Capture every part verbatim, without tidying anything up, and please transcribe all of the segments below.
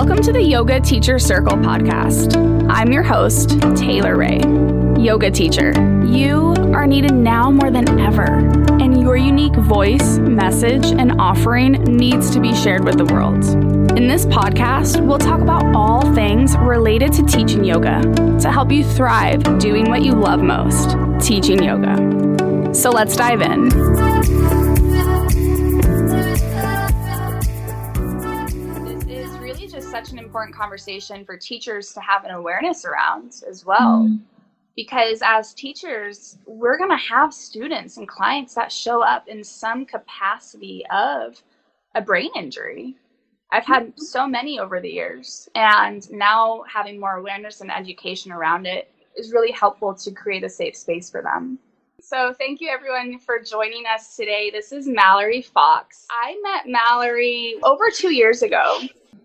Welcome to the Yoga Teacher Circle podcast. I'm your host, Taylor Ray, yoga teacher. You are needed now more than ever, and your unique voice, message, and offering needs to be shared with the world. In this podcast, we'll talk about all things related to teaching yoga to help you thrive doing what you love most, teaching yoga. So let's dive in. Such an important conversation for teachers to have an awareness around as well, mm-hmm. because as teachers, we're going to have students and clients that show up in some capacity of a brain injury. I've had mm-hmm. so many over the years, and now having more awareness and education around it is really helpful to create a safe space for them. So thank you everyone for joining us today. This is Mallory Fox. I met Mallory over two years ago.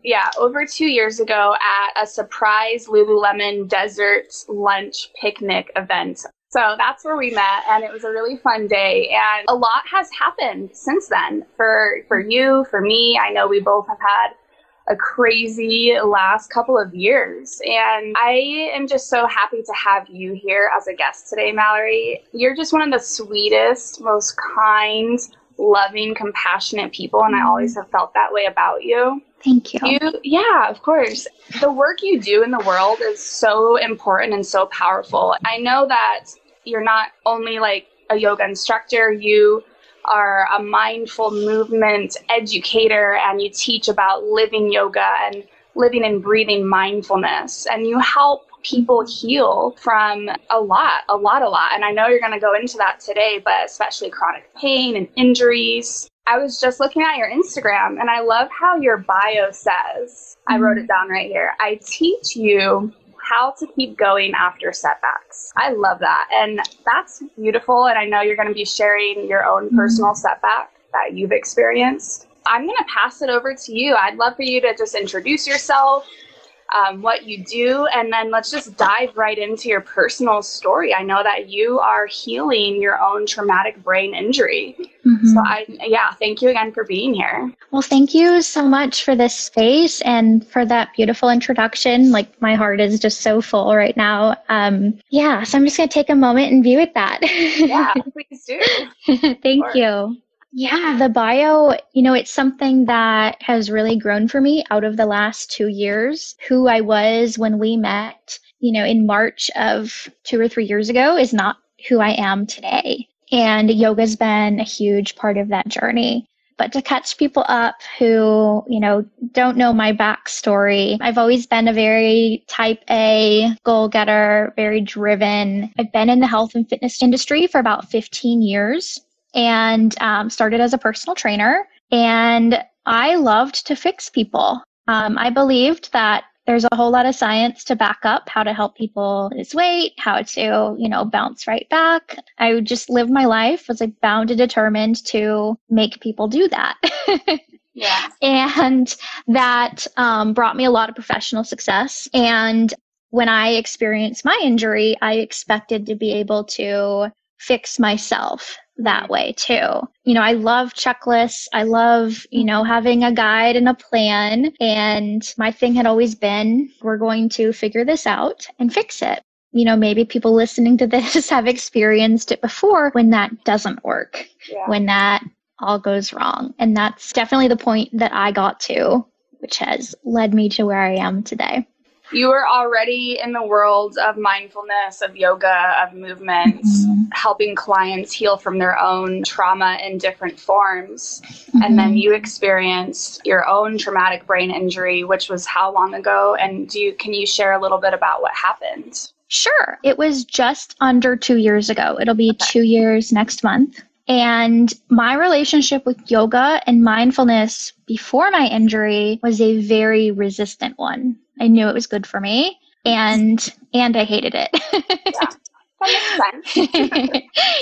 Yeah, over two years ago at a surprise Lululemon desert lunch picnic event. So that's where we met, and it was a really fun day. And a lot has happened since then for, for you, for me. I know we both have had a crazy last couple of years. And I am just so happy to have you here as a guest today, Mallory. You're just one of the sweetest, most kind, loving, compassionate people, and I always have felt that way about you. Thank you. you. Yeah, of course. The work you do in the world is so important and so powerful. I know that you're not only like a yoga instructor, you are a mindful movement educator, and you teach about living yoga and living and breathing mindfulness, and you help people heal from a lot, a lot, a lot. And I know you're going to go into that today, but especially chronic pain and injuries. I was just looking at your Instagram, and I love how your bio says, mm-hmm. I wrote it down right here, I teach you how to keep going after setbacks. I love that. And that's beautiful. And I know you're going to be sharing your own mm-hmm. personal setback that you've experienced. I'm going to pass it over to you. I'd love for you to just introduce yourself, Um, what you do, and then let's just dive right into your personal story. I know that you are healing your own traumatic brain injury. Mm-hmm. So I, yeah, thank you again for being here. Well, thank you so much for this space and for that beautiful introduction. Like, my heart is just so full right now. Um, yeah, so I'm just going to take a moment and be with that. Yeah, please do. Thank you. Yeah, the bio, you know, it's something that has really grown for me out of the last two years. Who I was when we met, you know, in March of two or three years ago is not who I am today. And yoga's been a huge part of that journey. But to catch people up who, you know, don't know my backstory, I've always been a very type A goal getter, very driven. I've been in the health and fitness industry for about fifteen years. And um, started as a personal trainer. And I loved to fix people. Um, I believed that there's a whole lot of science to back up how to help people lose weight, how to, you know, bounce right back. I would just live my life, was like bound and determined to make people do that. Yeah. And that um, brought me a lot of professional success. And when I experienced my injury, I expected to be able to fix myself that way too. You know, I love checklists. I love, you know, having a guide and a plan. And my thing had always been, we're going to figure this out and fix it. You know, maybe people listening to this have experienced it before when that doesn't work, yeah. when that all goes wrong. And that's definitely the point that I got to, which has led me to where I am today. You were already in the world of mindfulness, of yoga, of movement, mm-hmm. helping clients heal from their own trauma in different forms. Mm-hmm. And then you experienced your own traumatic brain injury, which was how long ago? And do you, can you share a little bit about what happened? Sure. It was just under two years ago. It'll be okay. two years next month. And my relationship with yoga and mindfulness before my injury was a very resistant one. I knew it was good for me, and and I hated it. Yeah, that makes sense.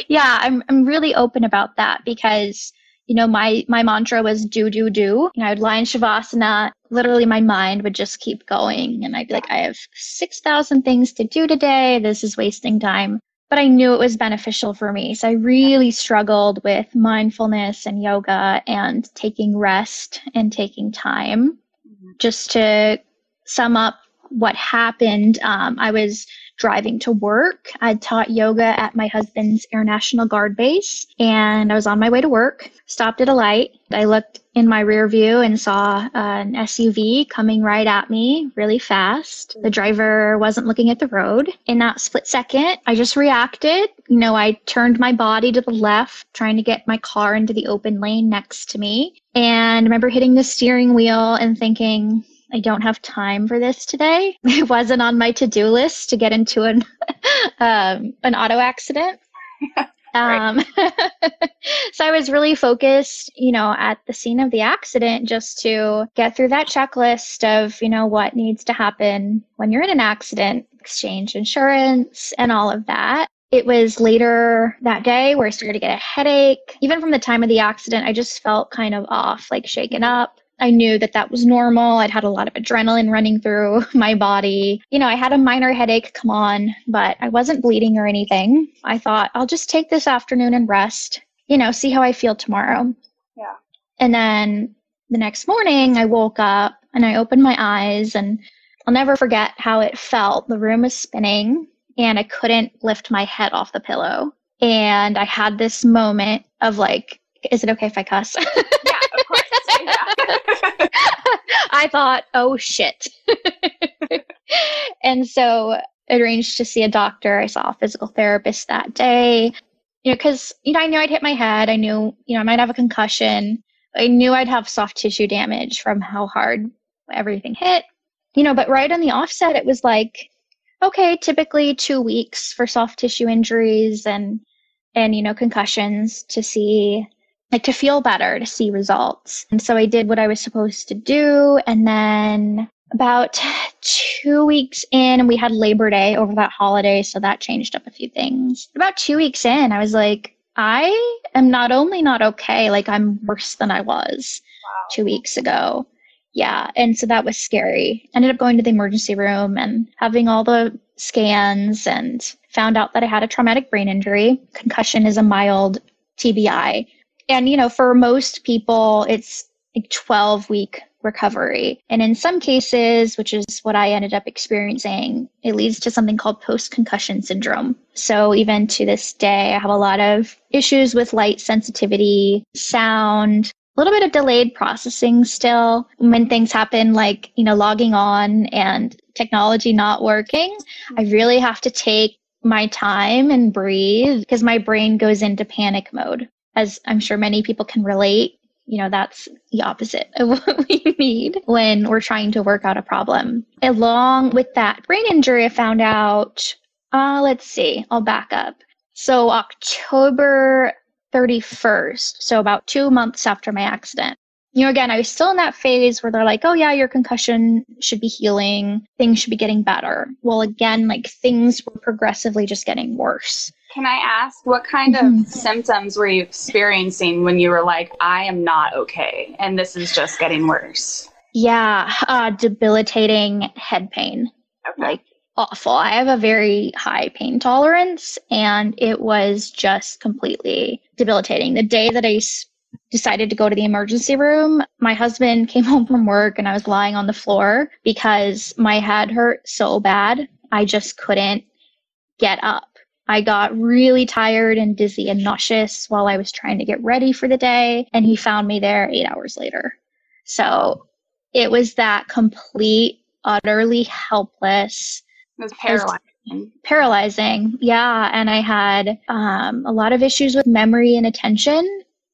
Yeah, I'm I'm really open about that because, you know, my, my mantra was do, do, do. And I would lie in Shavasana. Literally, my mind would just keep going. And I'd be like, I have six thousand things to do today. This is wasting time. But I knew it was beneficial for me. So I really struggled with mindfulness and yoga and taking rest and taking time. just to sum up what happened, um, I was driving to work. I taught yoga at my husband's Air National Guard base, and I was on my way to work, stopped at a light. I looked in my rear view and saw an S U V coming right at me really fast. The driver wasn't looking at the road. In that split second, I just reacted. You know, I turned my body to the left, trying to get my car into the open lane next to me. And I remember hitting the steering wheel and thinking, I don't have time for this today. It wasn't on my to-do list to get into an um, an auto accident. um, so I was really focused, you know, at the scene of the accident, just to get through that checklist of, you know, what needs to happen when you're in an accident, exchange insurance and all of that. It was later that day where I started to get a headache. Even from the time of the accident, I just felt kind of off, like shaken up. I knew that that was normal. I'd had a lot of adrenaline running through my body. You know, I had a minor headache come on, but I wasn't bleeding or anything. I thought, I'll just take this afternoon and rest, you know, see how I feel tomorrow. Yeah. And then the next morning I woke up and I opened my eyes, and I'll never forget how it felt. The room was spinning and I couldn't lift my head off the pillow. And I had this moment of like, is it okay if I cuss? Yeah, of course. Yeah. I thought, oh shit. And so I arranged to see a doctor. I saw a physical therapist that day, you know, because, you know, I knew I'd hit my head. I knew, you know, I might have a concussion. I knew I'd have soft tissue damage from how hard everything hit, you know, but right on the offset, it was like, okay, typically two weeks for soft tissue injuries and, and, you know, concussions to see, like to feel better, to see results. And so I did what I was supposed to do. And then about two weeks in, we had Labor Day over that holiday. So that changed up a few things. About two weeks in, I was like, I am not only not okay, like I'm worse than I was wow. two weeks ago. Yeah. And so that was scary. I ended up going to the emergency room and having all the scans and found out that I had a traumatic brain injury. Concussion is a mild T B I. And, you know, for most people, it's a twelve-week recovery. And in some cases, which is what I ended up experiencing, it leads to something called post-concussion syndrome. So even to this day, I have a lot of issues with light sensitivity, sound, a little bit of delayed processing still. When things happen like, you know, logging on and technology not working, I really have to take my time and breathe because my brain goes into panic mode. As I'm sure many people can relate, you know, that's the opposite of what we need when we're trying to work out a problem. Along with that brain injury, I found out, uh, let's see, I'll back up. So October thirty-first, so about two months after my accident, you know, again, I was still in that phase where they're like, oh yeah, your concussion should be healing. Things should be getting better. Well, again, like things were progressively just getting worse. Can I ask what kind of mm-hmm. symptoms were you experiencing when you were like, I am not okay, and this is just getting worse? Yeah. Uh, debilitating head pain. Okay. Like awful. I have a very high pain tolerance, and it was just completely debilitating. The day that I sp- decided to go to the emergency room, my husband came home from work and I was lying on the floor because my head hurt so bad. I just couldn't get up. I got really tired and dizzy and nauseous while I was trying to get ready for the day. And he found me there eight hours later. So it was that complete, utterly helpless. It was paralyzing. Paralyzing. Yeah. And I had um, a lot of issues with memory and attention.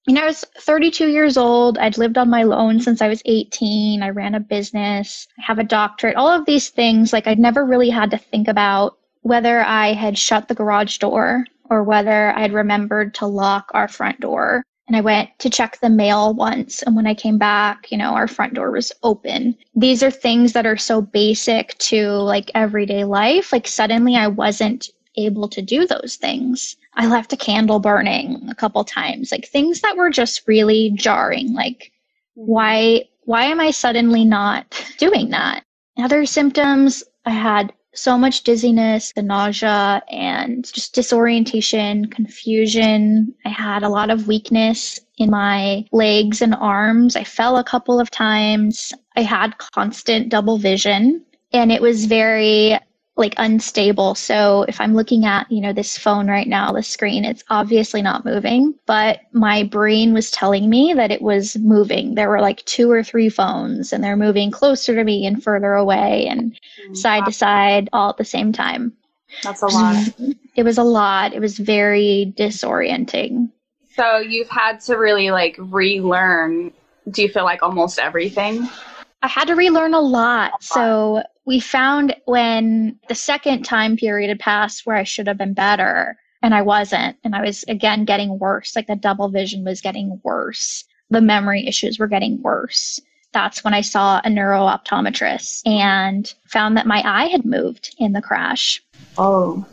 And I was thirty-two years old. I'd lived on my own since I was eighteen. I ran a business. I have a doctorate. All of these things, like I'd never really had to think about whether I had shut the garage door or whether I had remembered to lock our front door. And I went to check the mail once. And when I came back, you know, our front door was open. These are things that are so basic to like everyday life. Like suddenly I wasn't able to do those things. I left a candle burning a couple times, like things that were just really jarring. Like, why, why am I suddenly not doing that? Other symptoms, I had so much dizziness, the nausea, and just disorientation, confusion. I had a lot of weakness in my legs and arms. I fell a couple of times. I had constant double vision, and it was very like unstable. So if I'm looking at, you know, this phone right now, the screen, it's obviously not moving, but my brain was telling me that it was moving. There were like two or three phones, and they're moving closer to me and further away and mm-hmm. side to side all at the same time. That's a lot. It was a lot. It was very disorienting. So you've had to really like relearn, do you feel like almost everything? I had to relearn a lot. So we found when the second time period had passed where I should have been better and I wasn't, and I was again getting worse, like the double vision was getting worse. The memory issues were getting worse. That's when I saw a neurooptometrist and found that my eye had moved in the crash. Oh.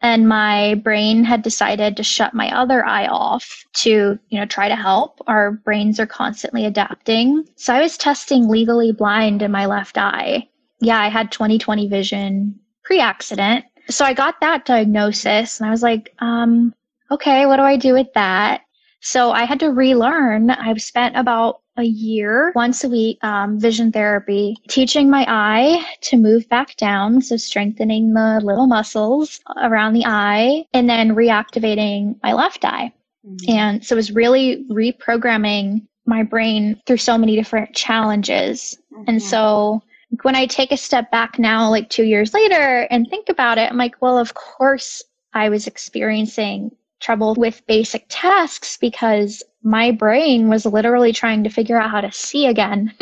And my brain had decided to shut my other eye off to, you know, try to help. Our brains are constantly adapting. So I was testing legally blind in my left eye. Yeah, I had twenty twenty vision pre-accident. So I got that diagnosis and I was like, um, okay, what do I do with that? So I had to relearn. I've spent about a year, once a week, um, vision therapy, teaching my eye to move back down. So strengthening the little muscles around the eye and then reactivating my left eye. Mm-hmm. And so it was really reprogramming my brain through so many different challenges. Mm-hmm. And so when I take a step back now, like two years later and think about it, I'm like, well, of course I was experiencing trouble with basic tasks because my brain was literally trying to figure out how to see again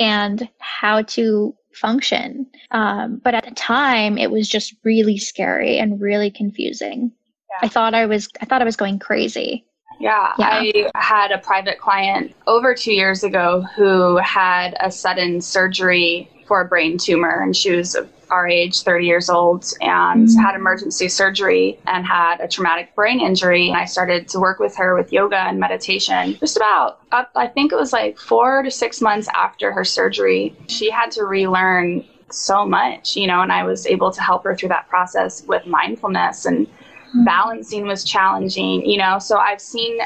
and how to function. Um, but at the time, it was just really scary and really confusing. Yeah. I thought I was, I thought I was going crazy. Yeah, yeah. I had a private client over two years ago who had a sudden surgery for a brain tumor, and she was our age, thirty years old, and mm-hmm. had emergency surgery and had a traumatic brain injury. And I started to work with her with yoga and meditation. Just about, up, I think it was like four to six months after her surgery, she had to relearn so much, you know, and I was able to help her through that process with mindfulness, and mm-hmm. balancing was challenging, you know, so I've seen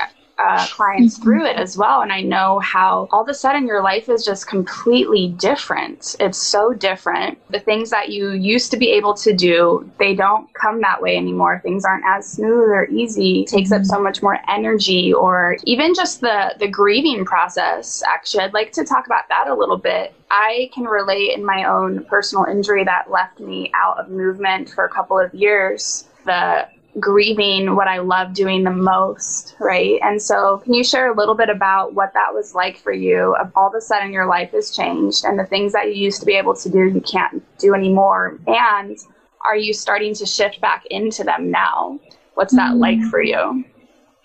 Uh, clients mm-hmm. through it as well. And I know how all of a sudden your life is just completely different. It's so different. The things that you used to be able to do, they don't come that way anymore. Things aren't as smooth or easy. It takes mm-hmm. up so much more energy, or even just the, the grieving process. Actually, I'd like to talk about that a little bit. I can relate in my own personal injury that left me out of movement for a couple of years. The grieving what I love doing the most, right? And so can you share a little bit about what that was like for you? All of a sudden your life has changed, and the things that you used to be able to do, you can't do anymore. And are you starting to shift back into them now? What's that mm-hmm. like for you?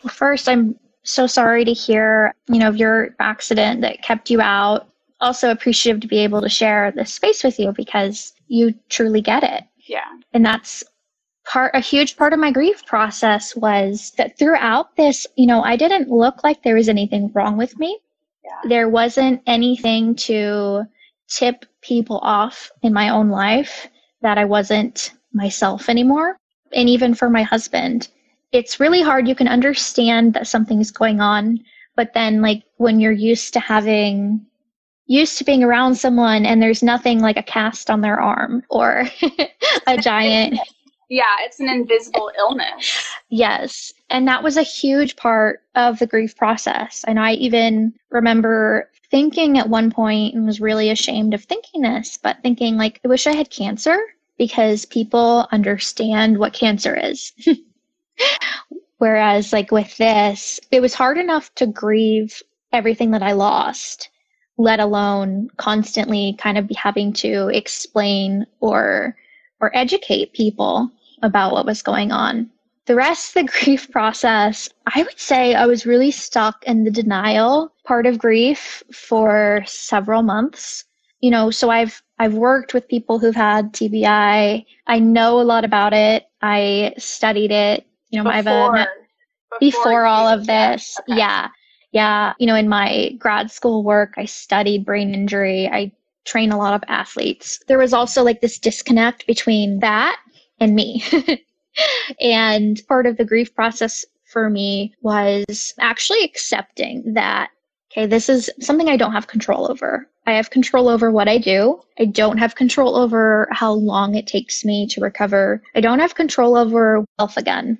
Well, first, I'm so sorry to hear, you know, of your accident that kept you out. Also appreciative to be able to share this space with you because you truly get it. Yeah. And that's Part, a huge part of my grief process was that throughout this, you know, I didn't look like there was anything wrong with me. Yeah. There wasn't anything to tip people off in my own life that I wasn't myself anymore. And even for my husband, it's really hard. You can understand that something is going on, but then like when you're used to having used to being around someone and there's nothing like a cast on their arm or a giant... Yeah, it's an invisible illness. Yes. And that was a huge part of the grief process. And I even remember thinking at one point, and was really ashamed of thinking this, but thinking like, I wish I had cancer because people understand what cancer is. Whereas like with this, it was hard enough to grieve everything that I lost, let alone constantly kind of be having to explain or or educate people about what was going on. The rest of the grief process, I would say I was really stuck in the denial part of grief for several months. You know, so I've I've worked with people who've had T B I. I know a lot about it. I studied it, you know, before, I've before, before all of this. Okay. Yeah. Yeah, you know, in my grad school work, I studied brain injury. I train a lot of athletes. There was also like this disconnect between that and me. And part of the grief process for me was actually accepting that, okay, this is something I don't have control over. I have control over what I do. I don't have control over how long it takes me to recover. I don't have control over health again.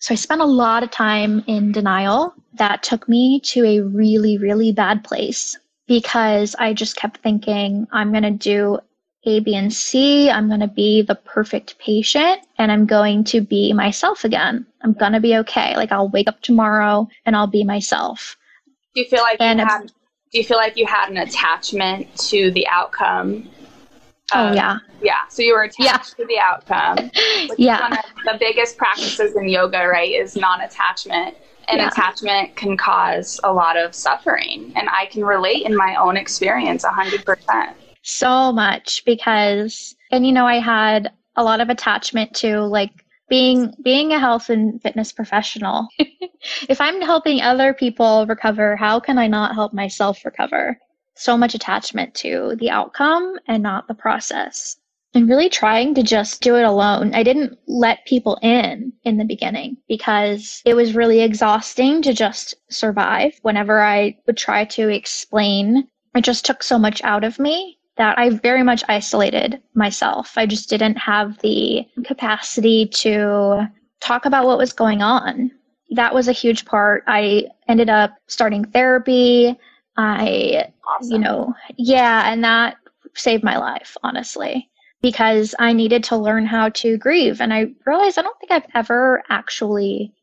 So I spent a lot of time in denial. That took me to a really, really bad place because I just kept thinking, I'm going to do A, B, and C. I'm going to be the perfect patient and I'm going to be myself again. I'm going to be okay. Like I'll wake up tomorrow and I'll be myself. Do you feel like and you had, do you feel like you had an attachment to the outcome? Um, oh, yeah. Yeah. So you were attached yeah. to the outcome. Which yeah. is one of the biggest practices in yoga, right, is non-attachment. And yeah. attachment can cause a lot of suffering. And I can relate in my own experience one hundred percent. So much because, and you know, I had a lot of attachment to like being being a health and fitness professional. If I'm helping other people recover, how can I not help myself recover? So much attachment to the outcome and not the process. And really trying to just do it alone. I didn't let people in in the beginning because it was really exhausting to just survive. Whenever I would try to explain, it just took so much out of me that I very much isolated myself. I just didn't have the capacity to talk about what was going on. That was a huge part. I ended up starting therapy. I, awesome. you know, yeah, and that saved my life, honestly, because I needed to learn how to grieve. And I realized I don't think I've ever actually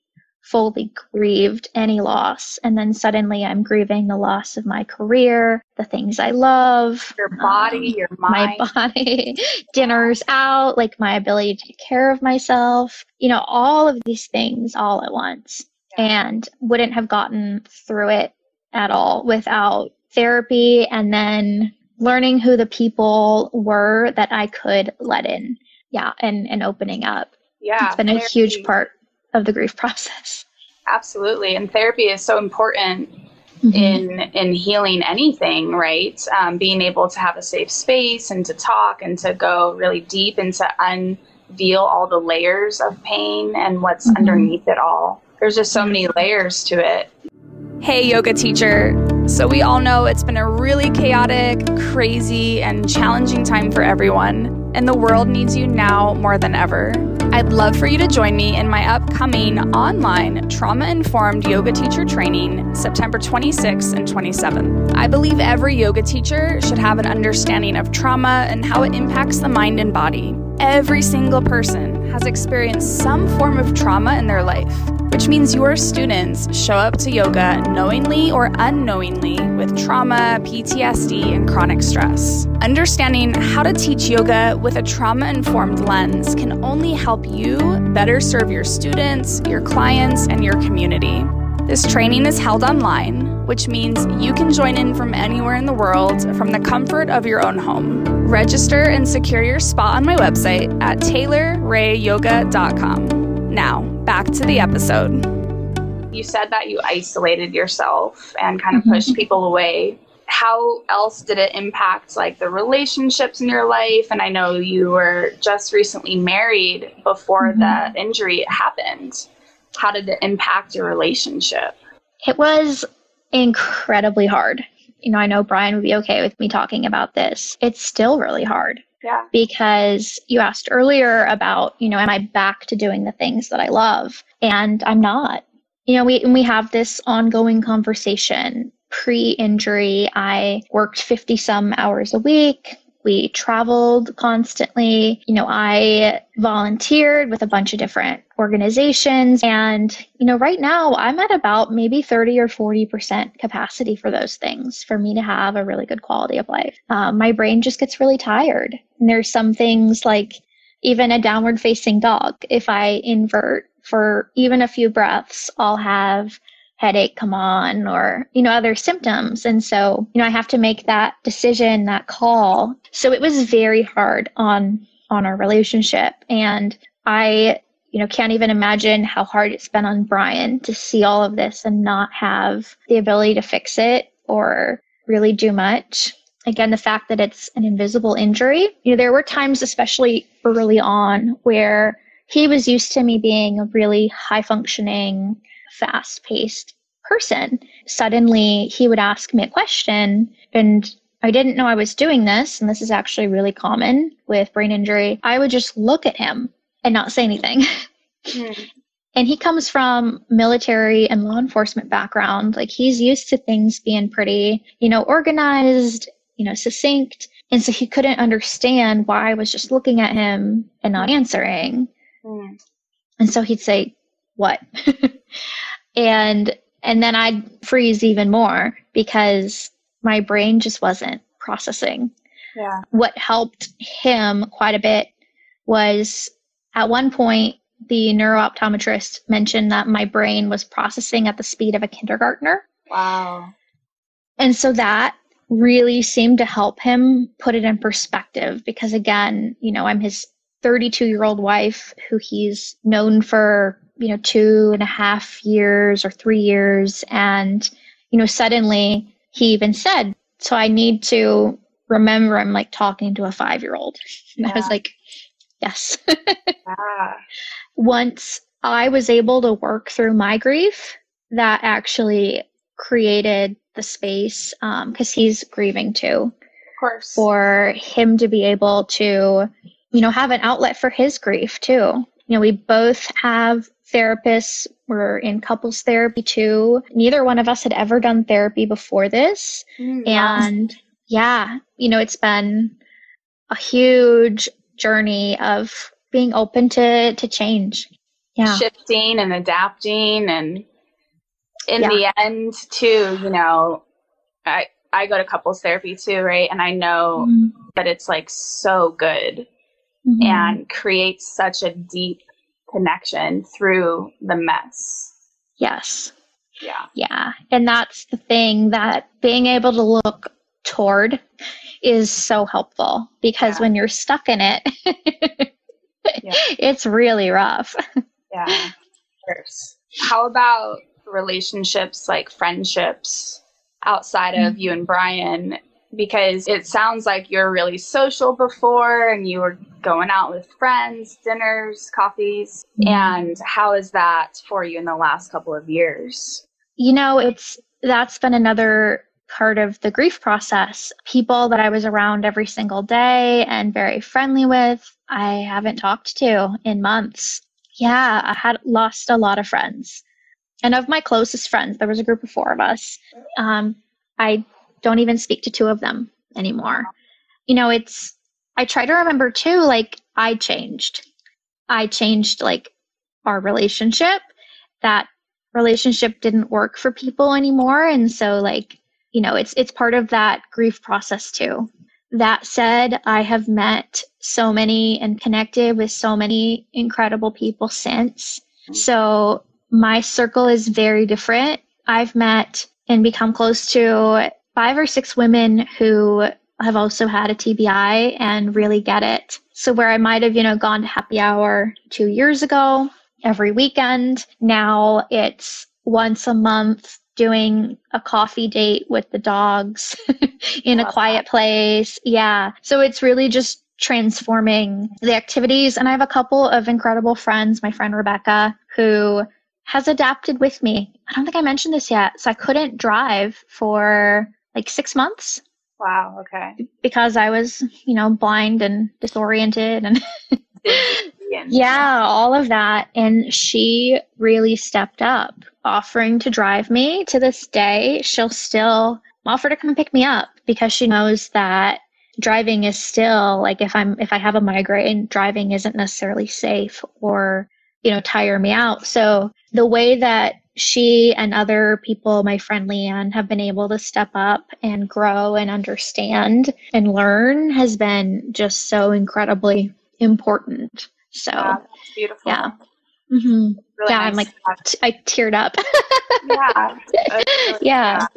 fully grieved any loss. And then suddenly I'm grieving the loss of my career, the things I love, your body, um, your mind, my body, dinners out, like my ability to take care of myself, you know, all of these things all at once, yeah. and wouldn't have gotten through it at all without therapy and then learning who the people were that I could let in. Yeah. And, and opening up. Yeah. It's been therapy. A huge part of the grief process. Absolutely. And therapy is so important mm-hmm. in, in healing anything, right? Um, being able to have a safe space and to talk and to go really deep and to unveil all the layers of pain and what's mm-hmm. underneath it all. There's just so many layers to it. Hey, yoga teacher. So we all know it's been a really chaotic, crazy, and challenging time for everyone, and the world needs you now more than ever. I'd love for you to join me in my upcoming online trauma-informed yoga teacher training, September twenty-sixth and twenty-seventh. I believe every yoga teacher should have an understanding of trauma and how it impacts the mind and body. Every single person has experienced some form of trauma in their life, which means your students show up to yoga knowingly or unknowingly with trauma, P T S D, and chronic stress. Understanding how to teach yoga with a trauma-informed lens can only help you better serve your students, your clients, and your community. This training is held online, which means you can join in from anywhere in the world from the comfort of your own home. Register and secure your spot on my website at taylor ray yoga dot com. Now, back to the episode. You said that you isolated yourself and kind of mm-hmm. pushed people away. How else did it impact like the relationships in your life? And I know you were just recently married before mm-hmm. the injury happened. How did it impact your relationship? It was incredibly hard. You know, I know Brian would be okay with me talking about this. It's still really hard. Yeah. Because you asked earlier about, you know, am I back to doing the things that I love? And I'm not. You know, we and we have this ongoing conversation. Pre-injury, I worked fifty some hours a week. We traveled constantly. You know, I volunteered with a bunch of different organizations. And, you know, right now I'm at about maybe thirty or forty percent capacity for those things for me to have a really good quality of life. Um, my brain just gets really tired. And there's some things like even a downward facing dog. If I invert for even a few breaths, I'll have headache come on or, you know, other symptoms. And so, you know, I have to make that decision, that call. So it was very hard on, on our relationship. And I, you know, can't even imagine how hard it's been on Brian to see all of this and not have the ability to fix it or really do much. Again, the fact that it's an invisible injury, you know, there were times, especially early on, where he was used to me being a really high functioning fast-paced person. Suddenly, he would ask me a question, and I didn't know I was doing this, and this is actually really common with brain injury. I would just look at him and not say anything. Mm. And he comes from military and law enforcement background. Like, he's used to things being pretty, you know, organized, you know, succinct. And so he couldn't understand why I was just looking at him and not answering. Mm. And so he'd say, what? and and then I'd freeze even more because my brain just wasn't processing. Yeah. What helped him quite a bit was at one point, the neurooptometrist mentioned that my brain was processing at the speed of a kindergartner. Wow. And so that really seemed to help him put it in perspective because, again, you know, I'm his thirty-two-year-old wife who he's known for, you know, two and a half years or three years. And, you know, suddenly he even said, so I need to remember I'm like talking to a five-year-old. And yeah. I was like, yes. Yeah. Once I was able to work through my grief, that actually created the space um, because he's grieving too. Of course. For him to be able to, you know, have an outlet for his grief too. You know, we both have therapists. We're in couples therapy too. Neither one of us had ever done therapy before this. Mm, and wow. Yeah, you know, it's been a huge journey of being open to to change, yeah, shifting and adapting, and in yeah. the end too, you know, I I go to couples therapy too, right? And I know mm-hmm. that it's like so good mm-hmm. and creates such a deep connection through the mess. Yes. Yeah. Yeah, and that's the thing, that being able to look toward is so helpful because yeah. when you're stuck in it, yeah. it's really rough. Yeah. Of course. How about relationships, like friendships outside mm-hmm. of you and Brian? Because it sounds like you're really social before and you were going out with friends, dinners, coffees. Mm-hmm. And how is that for you in the last couple of years? You know, it's that's been another part of the grief process. People that I was around every single day and very friendly with, I haven't talked to in months. Yeah, I had lost a lot of friends. And of my closest friends, there was a group of four of us. Um, I don't even speak to two of them anymore. You know, it's, I try to remember too, like I changed. I changed like our relationship. That relationship didn't work for people anymore. And so like, you know, it's it's part of that grief process too. That said, I have met so many and connected with so many incredible people since. So my circle is very different. I've met and become close to five or six women who have also had a T B I and really get it. So where I might have, you know, gone to happy hour two years ago, every weekend, now it's once a month, doing a coffee date with the dogs in a quiet place. Yeah. So it's really just transforming the activities. And I have a couple of incredible friends, my friend Rebecca, who has adapted with me. I don't think I mentioned this yet. So I couldn't drive for like six months. Wow. Okay. Because I was, you know, blind and disoriented and yeah, all of that. And she really stepped up, offering to drive me. To this day, she'll still offer to come pick me up because she knows that driving is still like, if I'm, if I have a migraine, driving isn't necessarily safe or, you know, tire me out. So the way that she and other people, my friend Leanne, have been able to step up and grow and understand and learn has been just so incredibly important. So wow, that's beautiful. Yeah. Mm-hmm. Really yeah, nice. I'm like, t- I teared up. Yeah. Really yeah. Sad.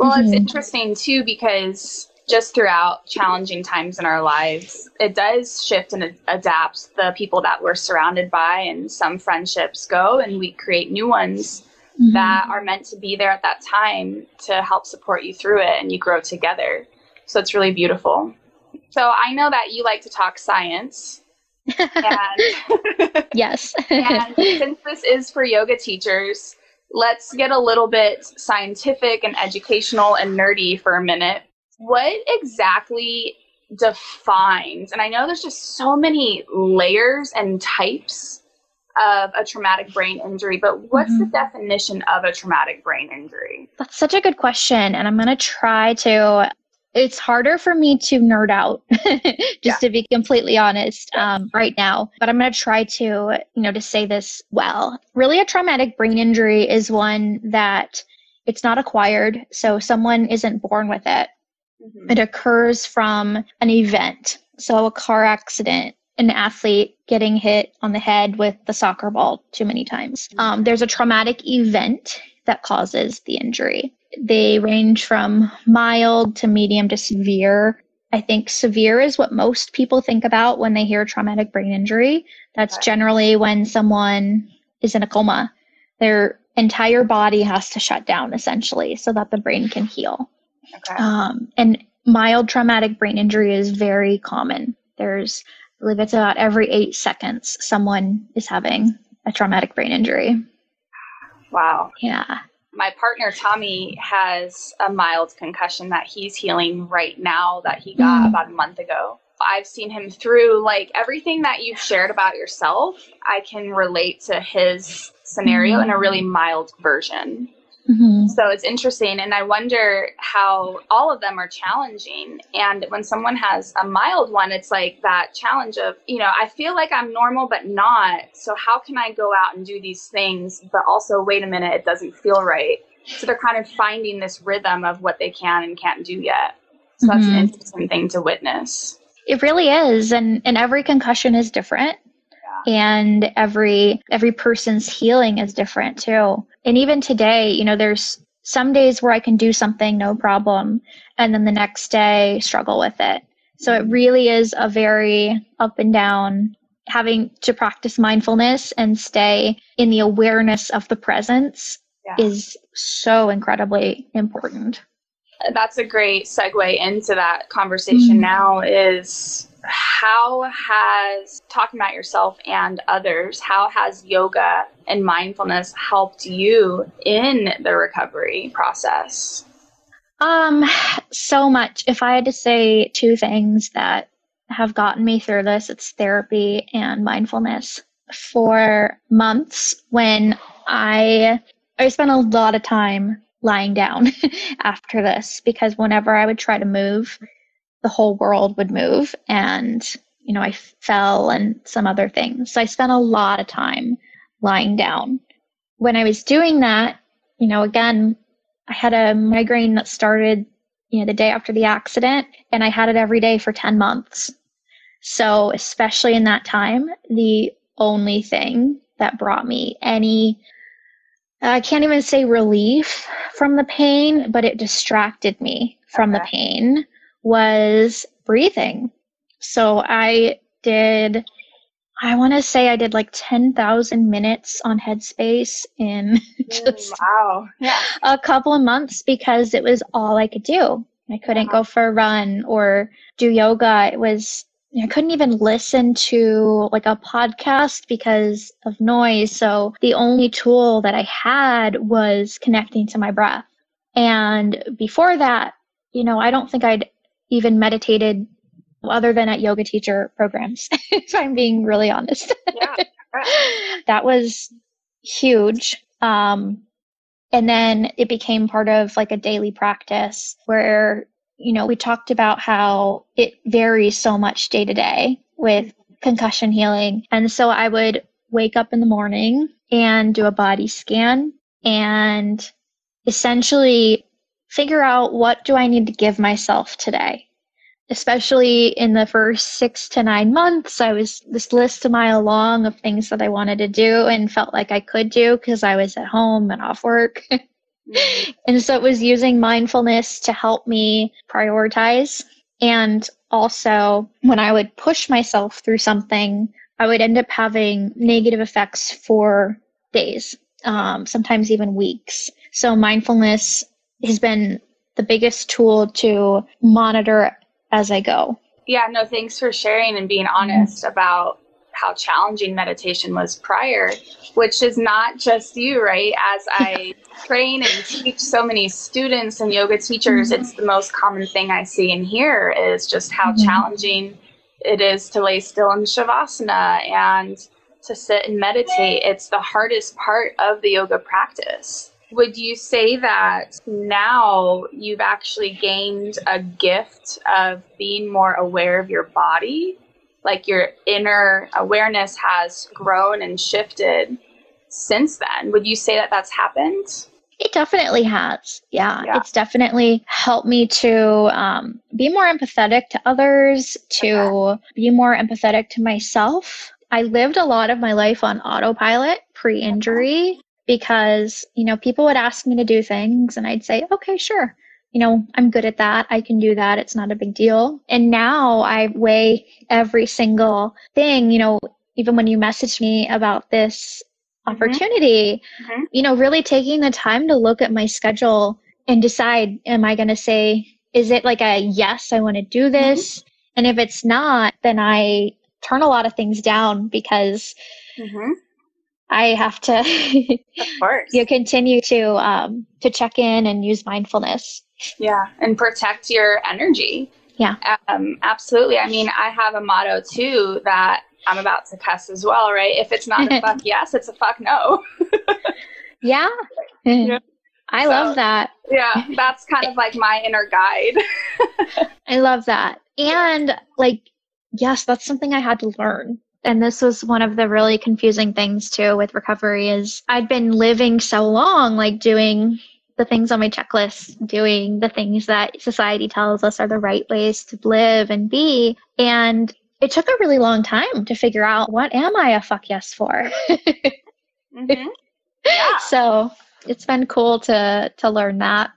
Well, mm-hmm. It's interesting too, because just throughout challenging times in our lives, it does shift and ad- adapt the people that we're surrounded by, and some friendships go and we create new ones mm-hmm. that are meant to be there at that time to help support you through it, and you grow together. So it's really beautiful. So I know that you like to talk science. And, yes. And since this is for yoga teachers, let's get a little bit scientific and educational and nerdy for a minute. What exactly defines, and I know there's just so many layers and types of a traumatic brain injury, but what's mm-hmm. the definition of a traumatic brain injury? That's such a good question. And I'm going to try to, it's harder for me to nerd out, just yeah. to be completely honest, um, right now. But I'm going to try to, you know, to say this well. Really, a traumatic brain injury is one that it's not acquired. So someone isn't born with it. Mm-hmm. It occurs from an event. So a car accident, an athlete getting hit on the head with the soccer ball too many times. Um, there's a traumatic event that causes the injury. They range from mild to medium to severe. I think severe is what most people think about when they hear traumatic brain injury. That's generally when someone is in a coma. Their entire body has to shut down, essentially, so that the brain can heal. Okay. Um, and mild traumatic brain injury is very common. There's I believe it's about every eight seconds someone is having a traumatic brain injury. Wow. Yeah. My partner, Tommy, has a mild concussion that he's healing right now that he got mm. about a month ago. I've seen him through, like, everything that you've shared about yourself. I can relate to his scenario mm. in a really mild version. Mm-hmm. So it's interesting. And I wonder how all of them are challenging. And when someone has a mild one, it's like that challenge of, you know, I feel like I'm normal, but not. So how can I go out and do these things? But also, wait a minute, it doesn't feel right. So they're kind of finding this rhythm of what they can and can't do yet. So mm-hmm. that's an interesting thing to witness. It really is. And, and every concussion is different. And every every person's healing is different too. And even today, you know, there's some days where I can do something, no problem. And then the next day, struggle with it. So it really is a very up and down, having to practice mindfulness and stay in the awareness of the presence yeah. is so incredibly important. That's a great segue into that conversation mm-hmm. now is... How has, talking about yourself and others, how has yoga and mindfulness helped you in the recovery process? Um, so much. If I had to say two things that have gotten me through this, it's therapy and mindfulness. For months, when I, I spent a lot of time lying down after this, because whenever I would try to move, the whole world would move, and, you know, I fell and some other things. So I spent a lot of time lying down. When I was doing that, you know, again, I had a migraine that started, you know, the day after the accident, and I had it every day for ten months. So especially in that time, the only thing that brought me any, I can't even say relief from the pain, but it distracted me from okay. the pain. Was breathing. So I did, I want to say I did like ten thousand minutes on Headspace in just mm, wow. yeah. a couple of months, because it was all I could do. I couldn't wow. go for a run or do yoga. It was, I couldn't even listen to like a podcast because of noise. So the only tool that I had was connecting to my breath. And before that, you know, I don't think I'd even meditated other than at yoga teacher programs, if I'm being really honest. Yeah, right. That was huge. Um, and then it became part of like a daily practice where, you know, we talked about how it varies so much day to day with concussion healing. And so I would wake up in the morning and do a body scan and essentially figure out, what do I need to give myself today? Especially in the first six to nine months, I was this list a mile long of things that I wanted to do and felt like I could do because I was at home and off work. mm-hmm. And so it was using mindfulness to help me prioritize. And also, when I would push myself through something, I would end up having negative effects for days, um, sometimes even weeks. So mindfulness has been the biggest tool to monitor as I go. Yeah, no, thanks for sharing and being honest about how challenging meditation was prior, which is not just you, right? As I train and teach so many students and yoga teachers, mm-hmm. it's the most common thing I see and hear is just how mm-hmm. challenging it is to lay still in Shavasana and to sit and meditate. It's the hardest part of the yoga practice. Would you say that now you've actually gained a gift of being more aware of your body? Like your inner awareness has grown and shifted since then. Would you say that that's happened? It definitely has. Yeah, yeah. It's definitely helped me to um, be more empathetic to others, to okay. be more empathetic to myself. I lived a lot of my life on autopilot pre-injury. Okay. Because, you know, people would ask me to do things and I'd say, okay, sure. You know, I'm good at that. I can do that. It's not a big deal. And now I weigh every single thing, you know, even when you messaged me about this opportunity, mm-hmm. Mm-hmm. you know, really taking the time to look at my schedule and decide, am I going to say, is it like a yes, I want to do this? Mm-hmm. And if it's not, then I turn a lot of things down because mm-hmm. I have to of course. You continue to um, to check in and use mindfulness. Yeah, and protect your energy. Yeah, um, absolutely. I mean, I have a motto too that I'm about to cuss as well, right? If it's not a fuck yes, it's a fuck no. yeah. yeah, I so, love that. Yeah, that's kind of like my inner guide. I love that. And like, yes, that's something I had to learn. And this was one of the really confusing things too with recovery is I'd been living so long, like doing the things on my checklist, doing the things that society tells us are the right ways to live and be. And it took a really long time to figure out what am I a fuck yes for? mm-hmm. yeah. So it's been cool to to learn that.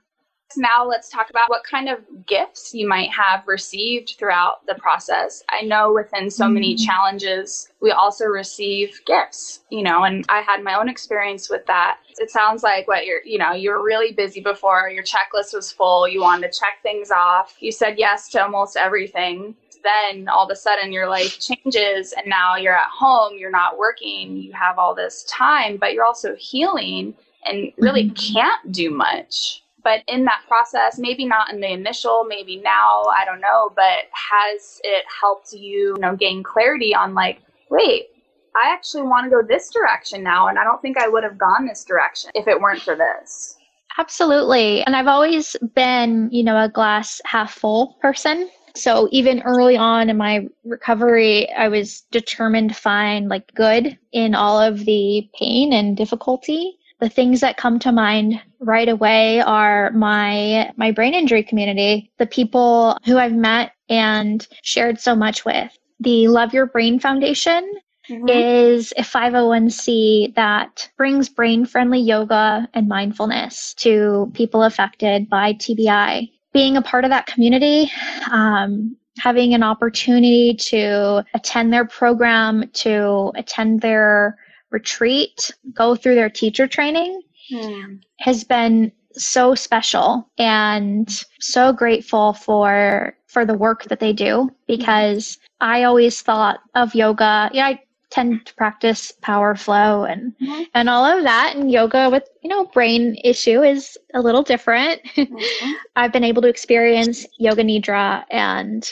Now let's talk about what kind of gifts you might have received throughout the process. I know within so many challenges, we also receive gifts, you know, and I had my own experience with that. It sounds like what you're, you know, you were really busy before, your checklist was full, you wanted to check things off. You said yes to almost everything. Then all of a sudden your life changes and now you're at home, you're not working, you have all this time, but you're also healing and really can't do much. But in that process, maybe not in the initial, maybe now, I don't know, but has it helped you, you know, gain clarity on like, wait, I actually want to go this direction now. And I don't think I would have gone this direction if it weren't for this. Absolutely. And I've always been, you know, a glass half full person. So even early on in my recovery, I was determined to find like good in all of the pain and difficulty. The things that come to mind right away are my my brain injury community, the people who I've met and shared so much with. The Love Your Brain Foundation mm-hmm. is a five oh one c that brings brain-friendly yoga and mindfulness to people affected by T B I. Being a part of that community, um, having an opportunity to attend their program, to attend their retreat, go through their teacher training hmm. has been so special and so grateful for for the work that they do because I always thought of yoga. Yeah, I tend to practice power flow and mm-hmm. and all of that, and yoga with, you know, brain issue is a little different. Mm-hmm. I've been able to experience yoga nidra and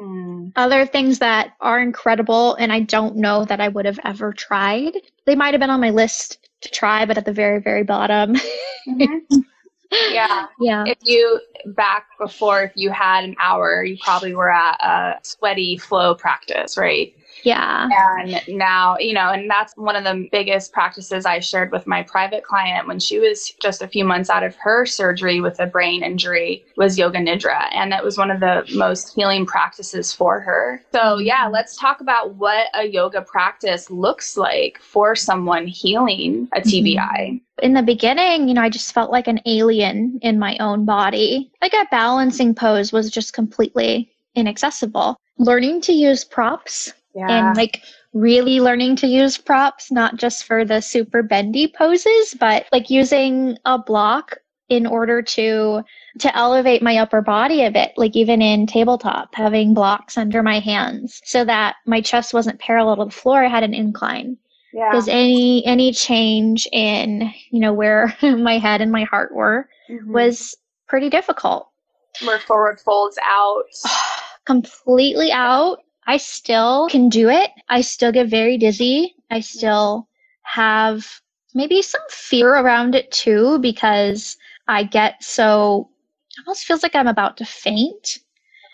Mm. other things that are incredible and I don't know that I would have ever tried. They might have been on my list to try, but at the very, very bottom. mm-hmm. Yeah. Yeah. If you back before, if you had an hour, you probably were at a sweaty flow practice, right? Yeah. And now, you know, and that's one of the biggest practices I shared with my private client when she was just a few months out of her surgery with a brain injury was yoga nidra. And that was one of the most healing practices for her. So yeah, let's talk about what a yoga practice looks like for someone healing a T B I. In the beginning, you know, I just felt like an alien in my own body. Like a balancing pose was just completely inaccessible. Learning to use props. Yeah. And like really learning to use props, not just for the super bendy poses, but like using a block in order to to elevate my upper body a bit, like even in tabletop, having blocks under my hands so that my chest wasn't parallel to the floor. I had an incline. Yeah. Because any any change in, you know, where my head and my heart were mm-hmm. was pretty difficult. Where forward folds out. Completely out. I still can do it. I still get very dizzy. I still have maybe some fear around it too, because I get so, almost feels like I'm about to faint.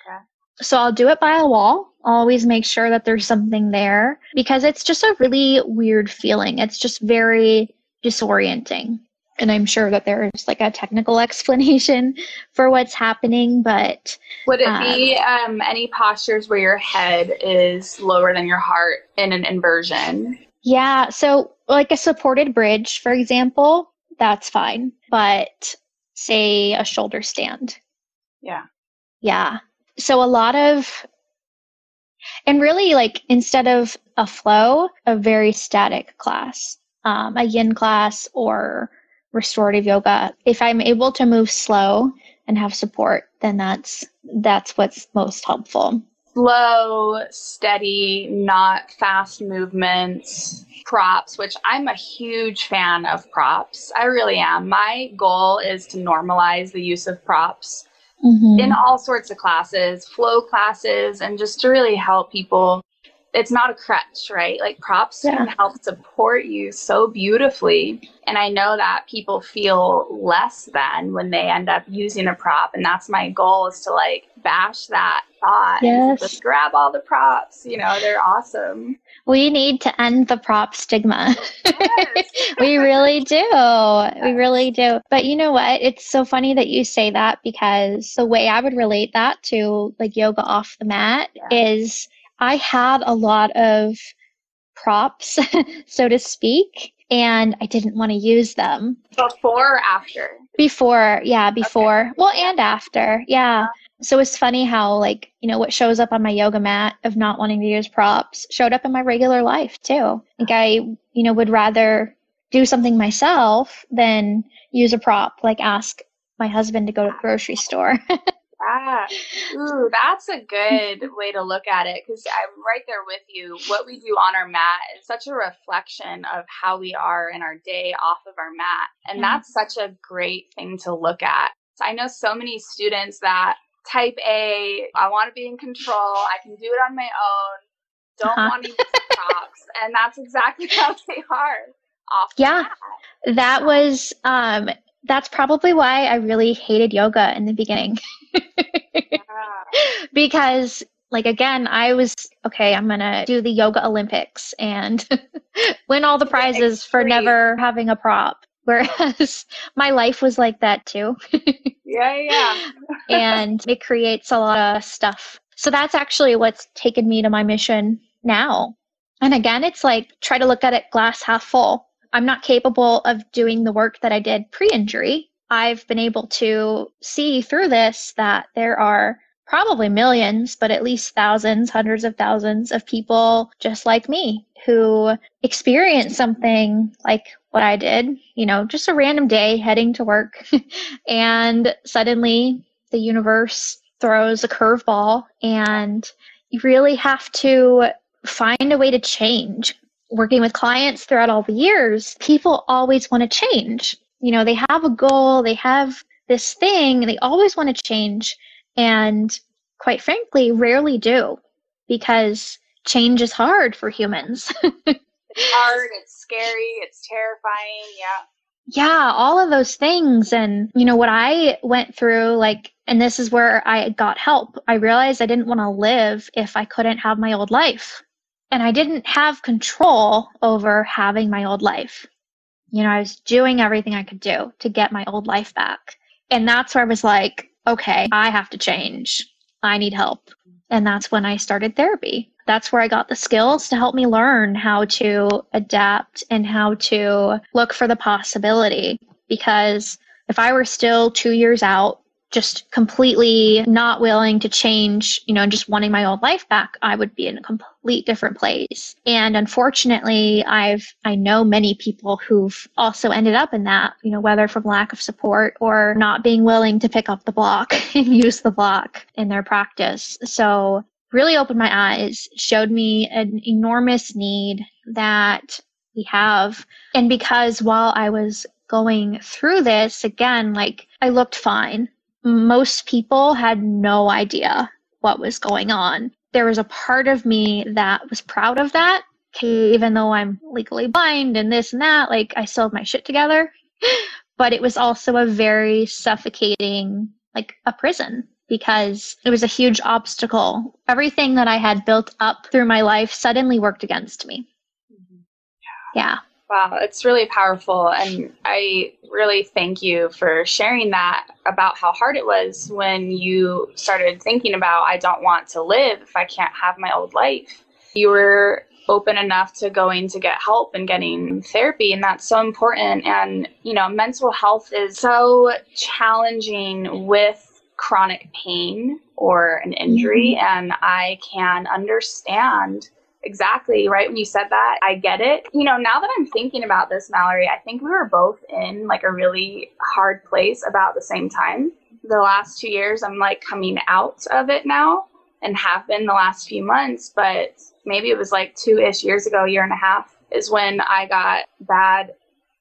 Okay. So I'll do it by a wall. I'll always make sure that there's something there because it's just a really weird feeling. It's just very disorienting. And I'm sure that there's like a technical explanation for what's happening, but... Would it um, be um, any postures where your head is lower than your heart in an inversion? Yeah. So like a supported bridge, for example, that's fine. But say a shoulder stand. Yeah. Yeah. So a lot of... And really like instead of a flow, a very static class, um, a yin class or... restorative yoga. If I'm able to move slow and have support, then that's that's what's most helpful. Slow, steady, not fast movements, props, which I'm a huge fan of props. I really am. My goal is to normalize the use of props mm-hmm. in all sorts of classes, flow classes, and just to really help people. It's not a crutch, right? Like props yeah. can help support you so beautifully. And I know that people feel less than when they end up using a prop. And that's my goal, is to like bash that thought. Yes. Just grab all the props. You know, they're awesome. We need to end the prop stigma. Yes. We really do. We really do. But you know what? It's so funny that you say that, because the way I would relate that to like yoga off the mat yeah. is... I had a lot of props, so to speak, and I didn't want to use them. Before or after? Before, yeah, before. Okay. Well, and after, yeah. So it's funny how, like, you know, what shows up on my yoga mat of not wanting to use props showed up in my regular life, too. Like, I, you know, would rather do something myself than use a prop, like ask my husband to go to the grocery store. Ah, ooh, that's a good way to look at it, because I'm right there with you. What we do on our mat is such a reflection of how we are in our day off of our mat. And yeah. that's such a great thing to look at. I know so many students that type A, I want to be in control, I can do it on my own, don't uh-huh. want to use props. And that's exactly how they are off yeah, the mat. That was, um, that's probably why I really hated yoga in the beginning. yeah. Because like, again, I was, okay, I'm going to do the yoga Olympics and win all the prizes yeah, for never having a prop. Whereas my life was like that too. yeah, yeah. And it creates a lot of stuff. So that's actually what's taken me to my mission now. And again, it's like, try to look at it glass half full. I'm not capable of doing the work that I did pre-injury. I've been able to see through this that there are probably millions, but at least thousands, hundreds of thousands of people just like me who experience something like what I did, you know, just a random day heading to work. And suddenly the universe throws a curveball, and you really have to find a way to change. Working with clients throughout all the years, people always want to change. You know, they have a goal, they have this thing, they always want to change, and quite frankly, rarely do, because change is hard for humans. It's hard, it's scary, it's terrifying, yeah. Yeah, all of those things. And, you know, what I went through, like, and this is where I got help. I realized I didn't want to live if I couldn't have my old life. And I didn't have control over having my old life. You know, I was doing everything I could do to get my old life back. And that's where I was like, okay, I have to change. I need help. And that's when I started therapy. That's where I got the skills to help me learn how to adapt and how to look for the possibility. Because if I were still two years out, just completely not willing to change, you know, and just wanting my old life back, I would be in a complete different place. And unfortunately, I've, I know many people who've also ended up in that, you know, whether from lack of support or not being willing to pick up the block and use the block in their practice. So really opened my eyes, showed me an enormous need that we have. And because while I was going through this, again, like I looked fine. Most people had no idea what was going on. There was a part of me that was proud of that. Even though I'm legally blind and this and that, like I still have my shit together. But it was also a very suffocating, like a prison, because it was a huge obstacle. Everything that I had built up through my life suddenly worked against me. Mm-hmm. Yeah. Yeah. Wow, it's really powerful. And I really thank you for sharing that about how hard it was when you started thinking about, I don't want to live if I can't have my old life. You were open enough to going to get help and getting therapy. And that's so important. And, you know, mental health is so challenging with chronic pain or an injury. Mm-hmm. And I can understand exactly, right? When you said that, I get it. You know, now that I'm thinking about this, Mallory, I think we were both in like a really hard place about the same time. The last two years, I'm like coming out of it now and have been the last few months, but maybe it was like two-ish years ago, year and a half, is when I got bad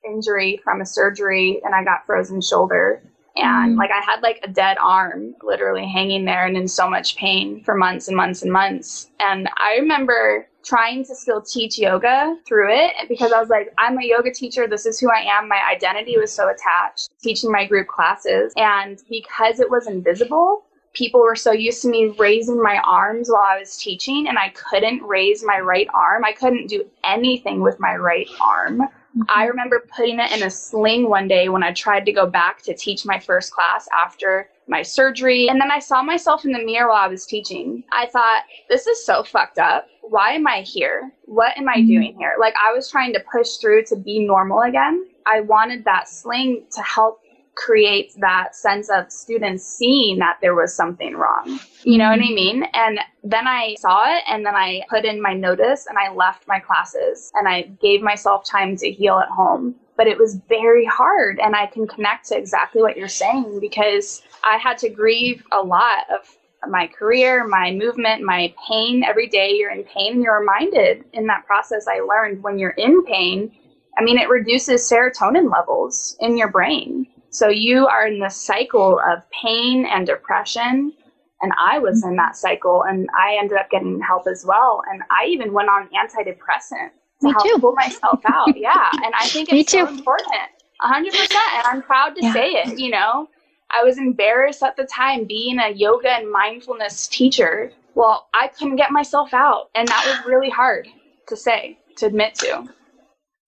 injury from a surgery and I got frozen shoulder. And like I had like a dead arm literally hanging there and in so much pain for months and months and months. And I remember trying to still teach yoga through it because I was like, I'm a yoga teacher. This is who I am. My identity was so attached teaching my group classes. And because it was invisible, people were so used to me raising my arms while I was teaching, and I couldn't raise my right arm. I couldn't do anything with my right arm. I remember putting it in a sling one day when I tried to go back to teach my first class after my surgery. And then I saw myself in the mirror while I was teaching. I thought, this is so fucked up. Why am I here? What am I doing here? Like I was trying to push through to be normal again. I wanted that sling to help create that sense of students seeing that there was something wrong. You know what I mean? And then I saw it, and then I put in my notice and I left my classes and I gave myself time to heal at home. But it was very hard. And I can connect to exactly what you're saying, because I had to grieve a lot of my career, my movement, my pain. Every day you're in pain, and you're reminded in that process, I learned when you're in pain, I mean, it reduces serotonin levels in your brain. So you are in this cycle of pain and depression, and I was in that cycle, and I ended up getting help as well. And I even went on antidepressant to Me help too. pull myself out. Yeah, and I think it's so important, one hundred percent, and I'm proud to yeah. say it, you know. I was embarrassed at the time being a yoga and mindfulness teacher. Well, I couldn't get myself out, and that was really hard to say, to admit to.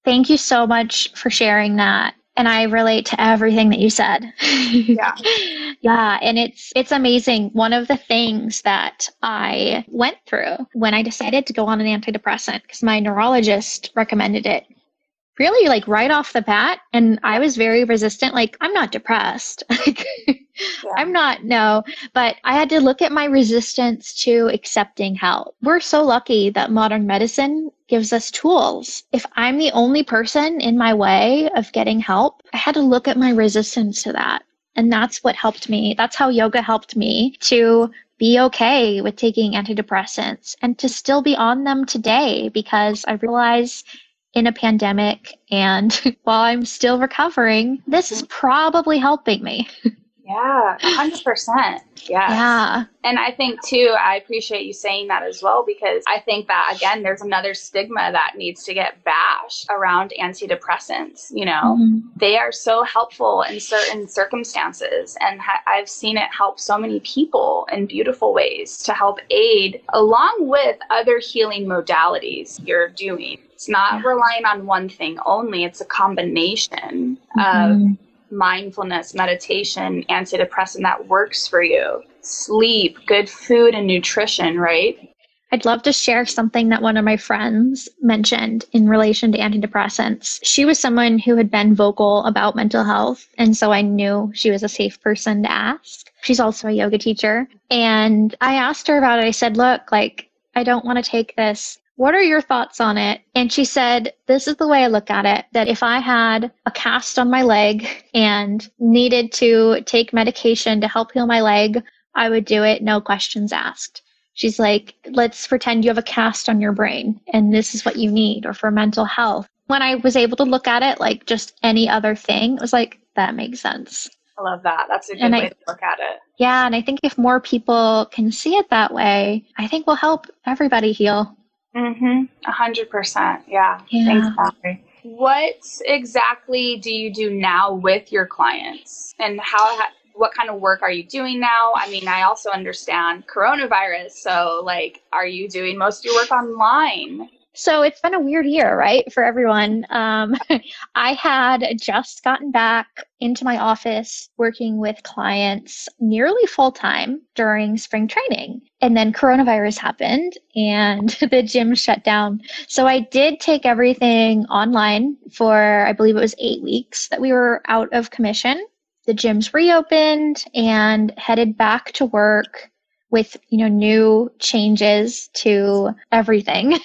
Thank you so much for sharing that. And I relate to everything that you said. Yeah. Yeah. And it's, it's amazing. One of the things that I went through when I decided to go on an antidepressant, because my neurologist recommended it really like right off the bat. And I was very resistant. Like, I'm not depressed. Like, yeah. I'm not, no, but I had to look at my resistance to accepting help. We're so lucky that modern medicine gives us tools. If I'm the only person in my way of getting help, I had to look at my resistance to that. And that's what helped me. That's how yoga helped me to be okay with taking antidepressants and to still be on them today, because I realize in a pandemic and while I'm still recovering, this is probably helping me. Yeah, one hundred percent. Yes. Yeah. And I think, too, I appreciate you saying that as well, because I think that, again, there's another stigma that needs to get bashed around antidepressants. You know, mm-hmm. They are so helpful in certain circumstances. And ha- I've seen it help so many people in beautiful ways to help aid along with other healing modalities you're doing. It's not yeah. relying on one thing only. It's a combination mm-hmm. of mindfulness, meditation, antidepressant that works for you, sleep, good food and nutrition, right? I'd love to share something that one of my friends mentioned in relation to antidepressants. She was someone who had been vocal about mental health, and so I knew she was a safe person to ask. She's also a yoga teacher. And I asked her about it. I said, look, like, I don't want to take this. What are your thoughts on it? And she said, this is the way I look at it, that if I had a cast on my leg and needed to take medication to help heal my leg, I would do it, no questions asked. She's like, let's pretend you have a cast on your brain and this is what you need, or for mental health. When I was able to look at it like just any other thing, it was like, that makes sense. I love that. That's a good way to look at it. Yeah. And I think if more people can see it that way, I think we'll help everybody heal. Mm-hmm. A hundred percent. Yeah. yeah. Thanks, Mallory. What exactly do you do now with your clients, and how, what kind of work are you doing now? I mean, I also understand coronavirus. So like, are you doing most of your work online? So it's been a weird year, right? For everyone. Um, I had just gotten back into my office working with clients nearly full time during spring training. And then coronavirus happened and the gym shut down. So I did take everything online for, I believe it was eight weeks that we were out of commission. The gyms reopened and headed back to work with, you know, new changes to everything.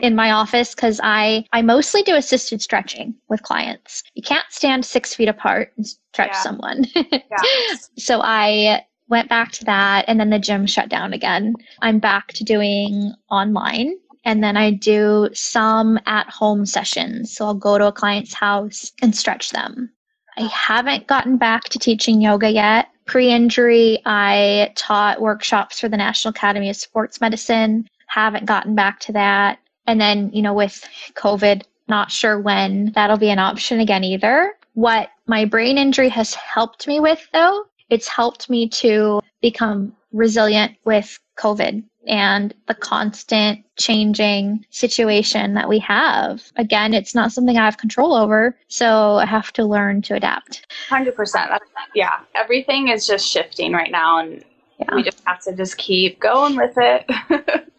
In my office, because I, I mostly do assisted stretching with clients. You can't stand six feet apart and stretch yeah. someone. yeah. So I went back to that, and then the gym shut down again. I'm back to doing online, and then I do some at-home sessions. So I'll go to a client's house and stretch them. I haven't gotten back to teaching yoga yet. Pre-injury, I taught workshops for the National Academy of Sports Medicine. Haven't gotten back to that. And then, you know, with COVID, not sure when that'll be an option again either. What my brain injury has helped me with, though, it's helped me to become resilient with COVID and the constant changing situation that we have. Again, it's not something I have control over, so I have to learn to adapt. one hundred percent. That's, yeah. Everything is just shifting right now, and yeah. we just have to just keep going with it.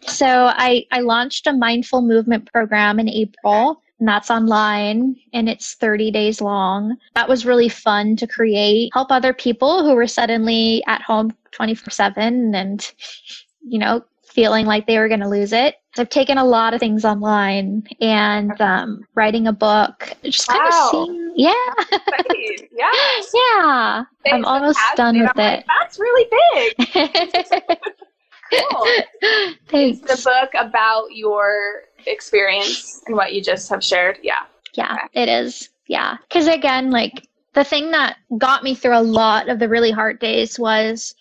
So I, I launched a mindful movement program in April, and that's online, and it's thirty days long. That was really fun to create, help other people who were suddenly at home twenty-four seven and, you know, feeling like they were going to lose it. I've taken a lot of things online and um, writing a book. Just wow. kind of seeing, yeah. yes. Yeah. Thanks. I'm almost done with I'm it. Like, that's really big. Cool. Thanks. It's the book about your experience and what you just have shared. Yeah. Yeah, okay. It is. Yeah. Because again, like the thing that got me through a lot of the really hard days was,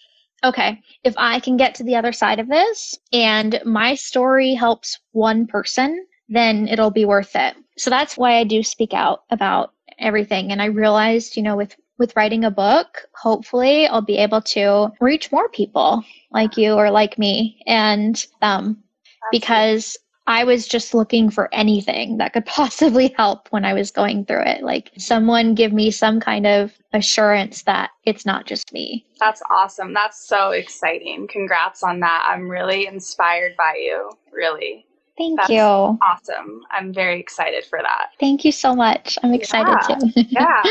okay, if I can get to the other side of this and my story helps one person, then it'll be worth it. So that's why I do speak out about everything. And I realized, you know, with With writing a book, hopefully I'll be able to reach more people like you or like me. And um, because I was just looking for anything that could possibly help when I was going through it. Like someone give me some kind of assurance that it's not just me. That's awesome. That's so exciting. Congrats on that. I'm really inspired by you. Really. Thank That's you. Awesome. I'm very excited for that. Thank you so much. I'm excited yeah. too. yeah.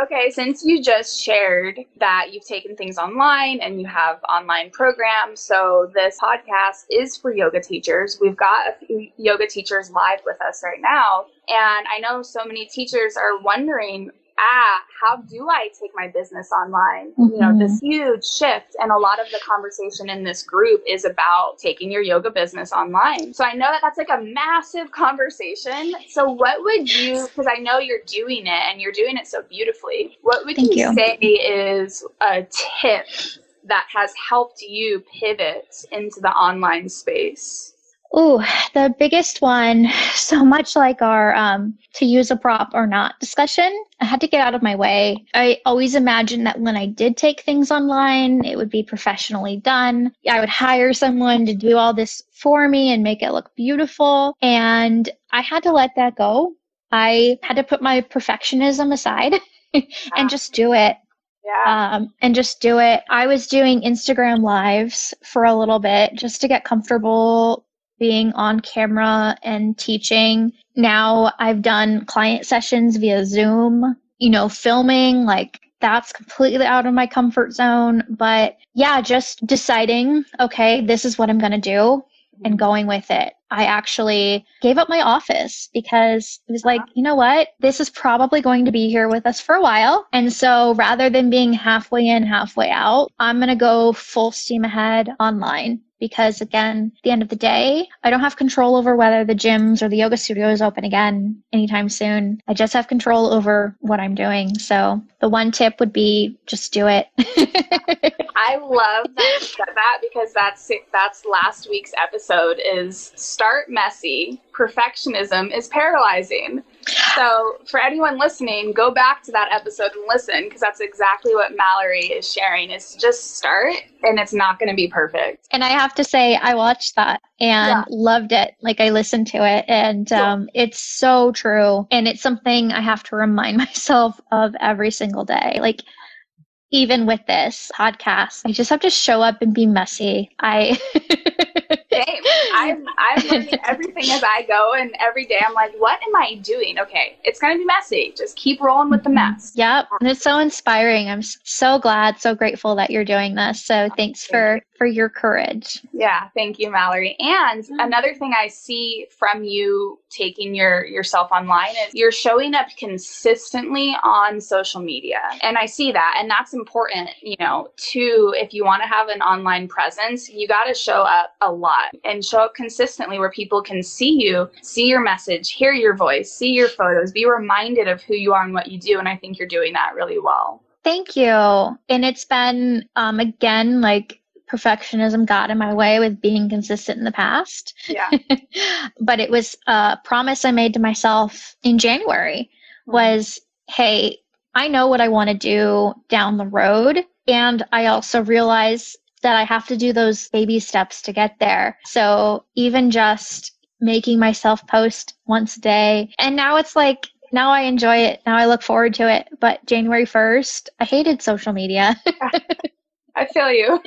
Okay. Since you just shared that you've taken things online and you have online programs, so this podcast is for yoga teachers. We've got a few yoga teachers live with us right now. And I know so many teachers are wondering, ah, how do I take my business online? Mm-hmm. You know, this huge shift. And a lot of the conversation in this group is about taking your yoga business online. So I know that that's like a massive conversation. So what would you, because I know you're doing it and you're doing it so beautifully. What would Thank you, you say is a tip that has helped you pivot into the online space? Ooh, the biggest one, so much like our um, to use a prop or not discussion, I had to get out of my way. I always imagined that when I did take things online, it would be professionally done. I would hire someone to do all this for me and make it look beautiful. And I had to let that go. I had to put my perfectionism aside and wow. just do it. Yeah. Um, and just do it. I was doing Instagram lives for a little bit just to get comfortable being on camera and teaching. Now I've done client sessions via Zoom, you know, filming like that's completely out of my comfort zone. But yeah, just deciding, okay, this is what I'm going to do and going with it. I actually gave up my office because it was like, you know what? This is probably going to be here with us for a while. And so rather than being halfway in, halfway out, I'm going to go full steam ahead online. Because again, at the end of the day, I don't have control over whether the gyms or the yoga studios open again anytime soon. I just have control over what I'm doing. So the one tip would be just do it. I love that you said that, because that's that's last week's episode is start messy. Perfectionism is paralyzing. So for anyone listening, go back to that episode and listen, because that's exactly what Mallory is sharing, is to just start, and it's not going to be perfect. And I have to say, I watched that and yeah. loved it. Like, I listened to it, and yeah. um, it's so true. And it's something I have to remind myself of every single day. Like, even with this podcast, I just have to show up and be messy. I... Same. I'm, I'm learning everything as I go, and every day I'm like, what am I doing? Okay, it's going to be messy. Just keep rolling with the mess. Yep. And it's so inspiring. I'm so glad, so grateful that you're doing this. So thanks for, for your courage. Yeah. Thank you, Mallory. And another thing I see from you taking your yourself online is you're showing up consistently on social media. And I see that. And that's important, you know, too, if you want to have an online presence, you got to show up a lot. And show up consistently where people can see you, see your message, hear your voice, see your photos, be reminded of who you are and what you do. And I think you're doing that really well. Thank you. And it's been, um, again, like perfectionism got in my way with being consistent in the past. Yeah. But it was a promise I made to myself in January was, hey, I know what I want to do down the road. And I also realize that I have to do those baby steps to get there. So even just making myself post once a day. And now it's like, now I enjoy it. Now I look forward to it. But January first, I hated social media. I feel you.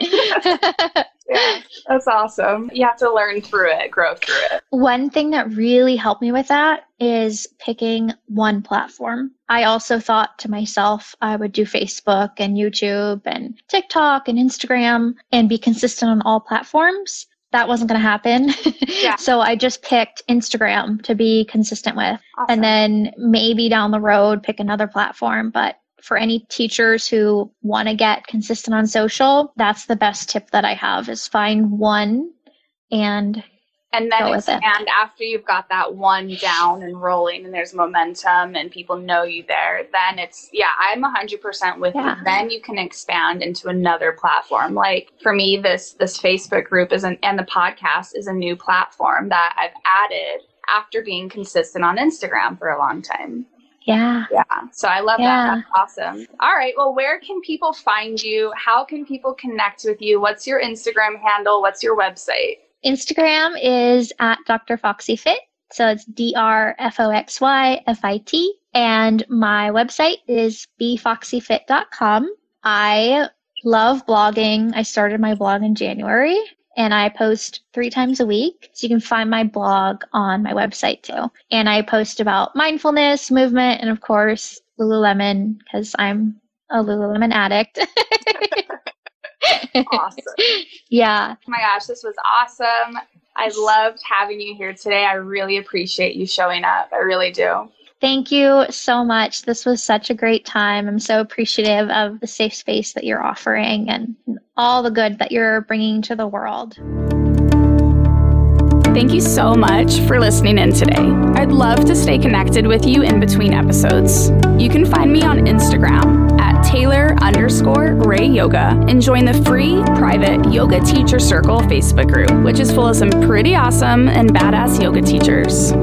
Yeah, that's awesome. You have to learn through it, grow through it. One thing that really helped me with that is picking one platform. I also thought to myself, I would do Facebook and YouTube and TikTok and Instagram and be consistent on all platforms. That wasn't going to happen. Yeah. So I just picked Instagram to be consistent with. Awesome. And then maybe down the road, pick another platform. But for any teachers who want to get consistent on social, that's the best tip that I have, is find one and and then go with it. And after you've got that one down and rolling and there's momentum and people know you there, then it's, yeah, I'm one hundred percent with yeah. you. Then you can expand into another platform. Like for me, this this Facebook group is an, and the podcast is a new platform that I've added after being consistent on Instagram for a long time. Yeah. Yeah. So I love yeah. that. That's awesome. All right. Well, where can people find you? How can people connect with you? What's your Instagram handle? What's your website? Instagram is at Doctor Foxy Fit. So it's D R F O X Y F I T. And my website is b foxy fit dot com. I love blogging. I started my blog in January. And I post three times a week. So you can find my blog on my website too. And I post about mindfulness, movement, and of course, Lululemon, because I'm a Lululemon addict. Awesome. Yeah. Oh my gosh, this was awesome. I loved having you here today. I really appreciate you showing up. I really do. Thank you so much. This was such a great time. I'm so appreciative of the safe space that you're offering and all the good that you're bringing to the world. Thank you so much for listening in today. I'd love to stay connected with you in between episodes. You can find me on Instagram at Taylor underscore Ray Yoga and join the free private Yoga Teacher Circle Facebook group, which is full of some pretty awesome and badass yoga teachers.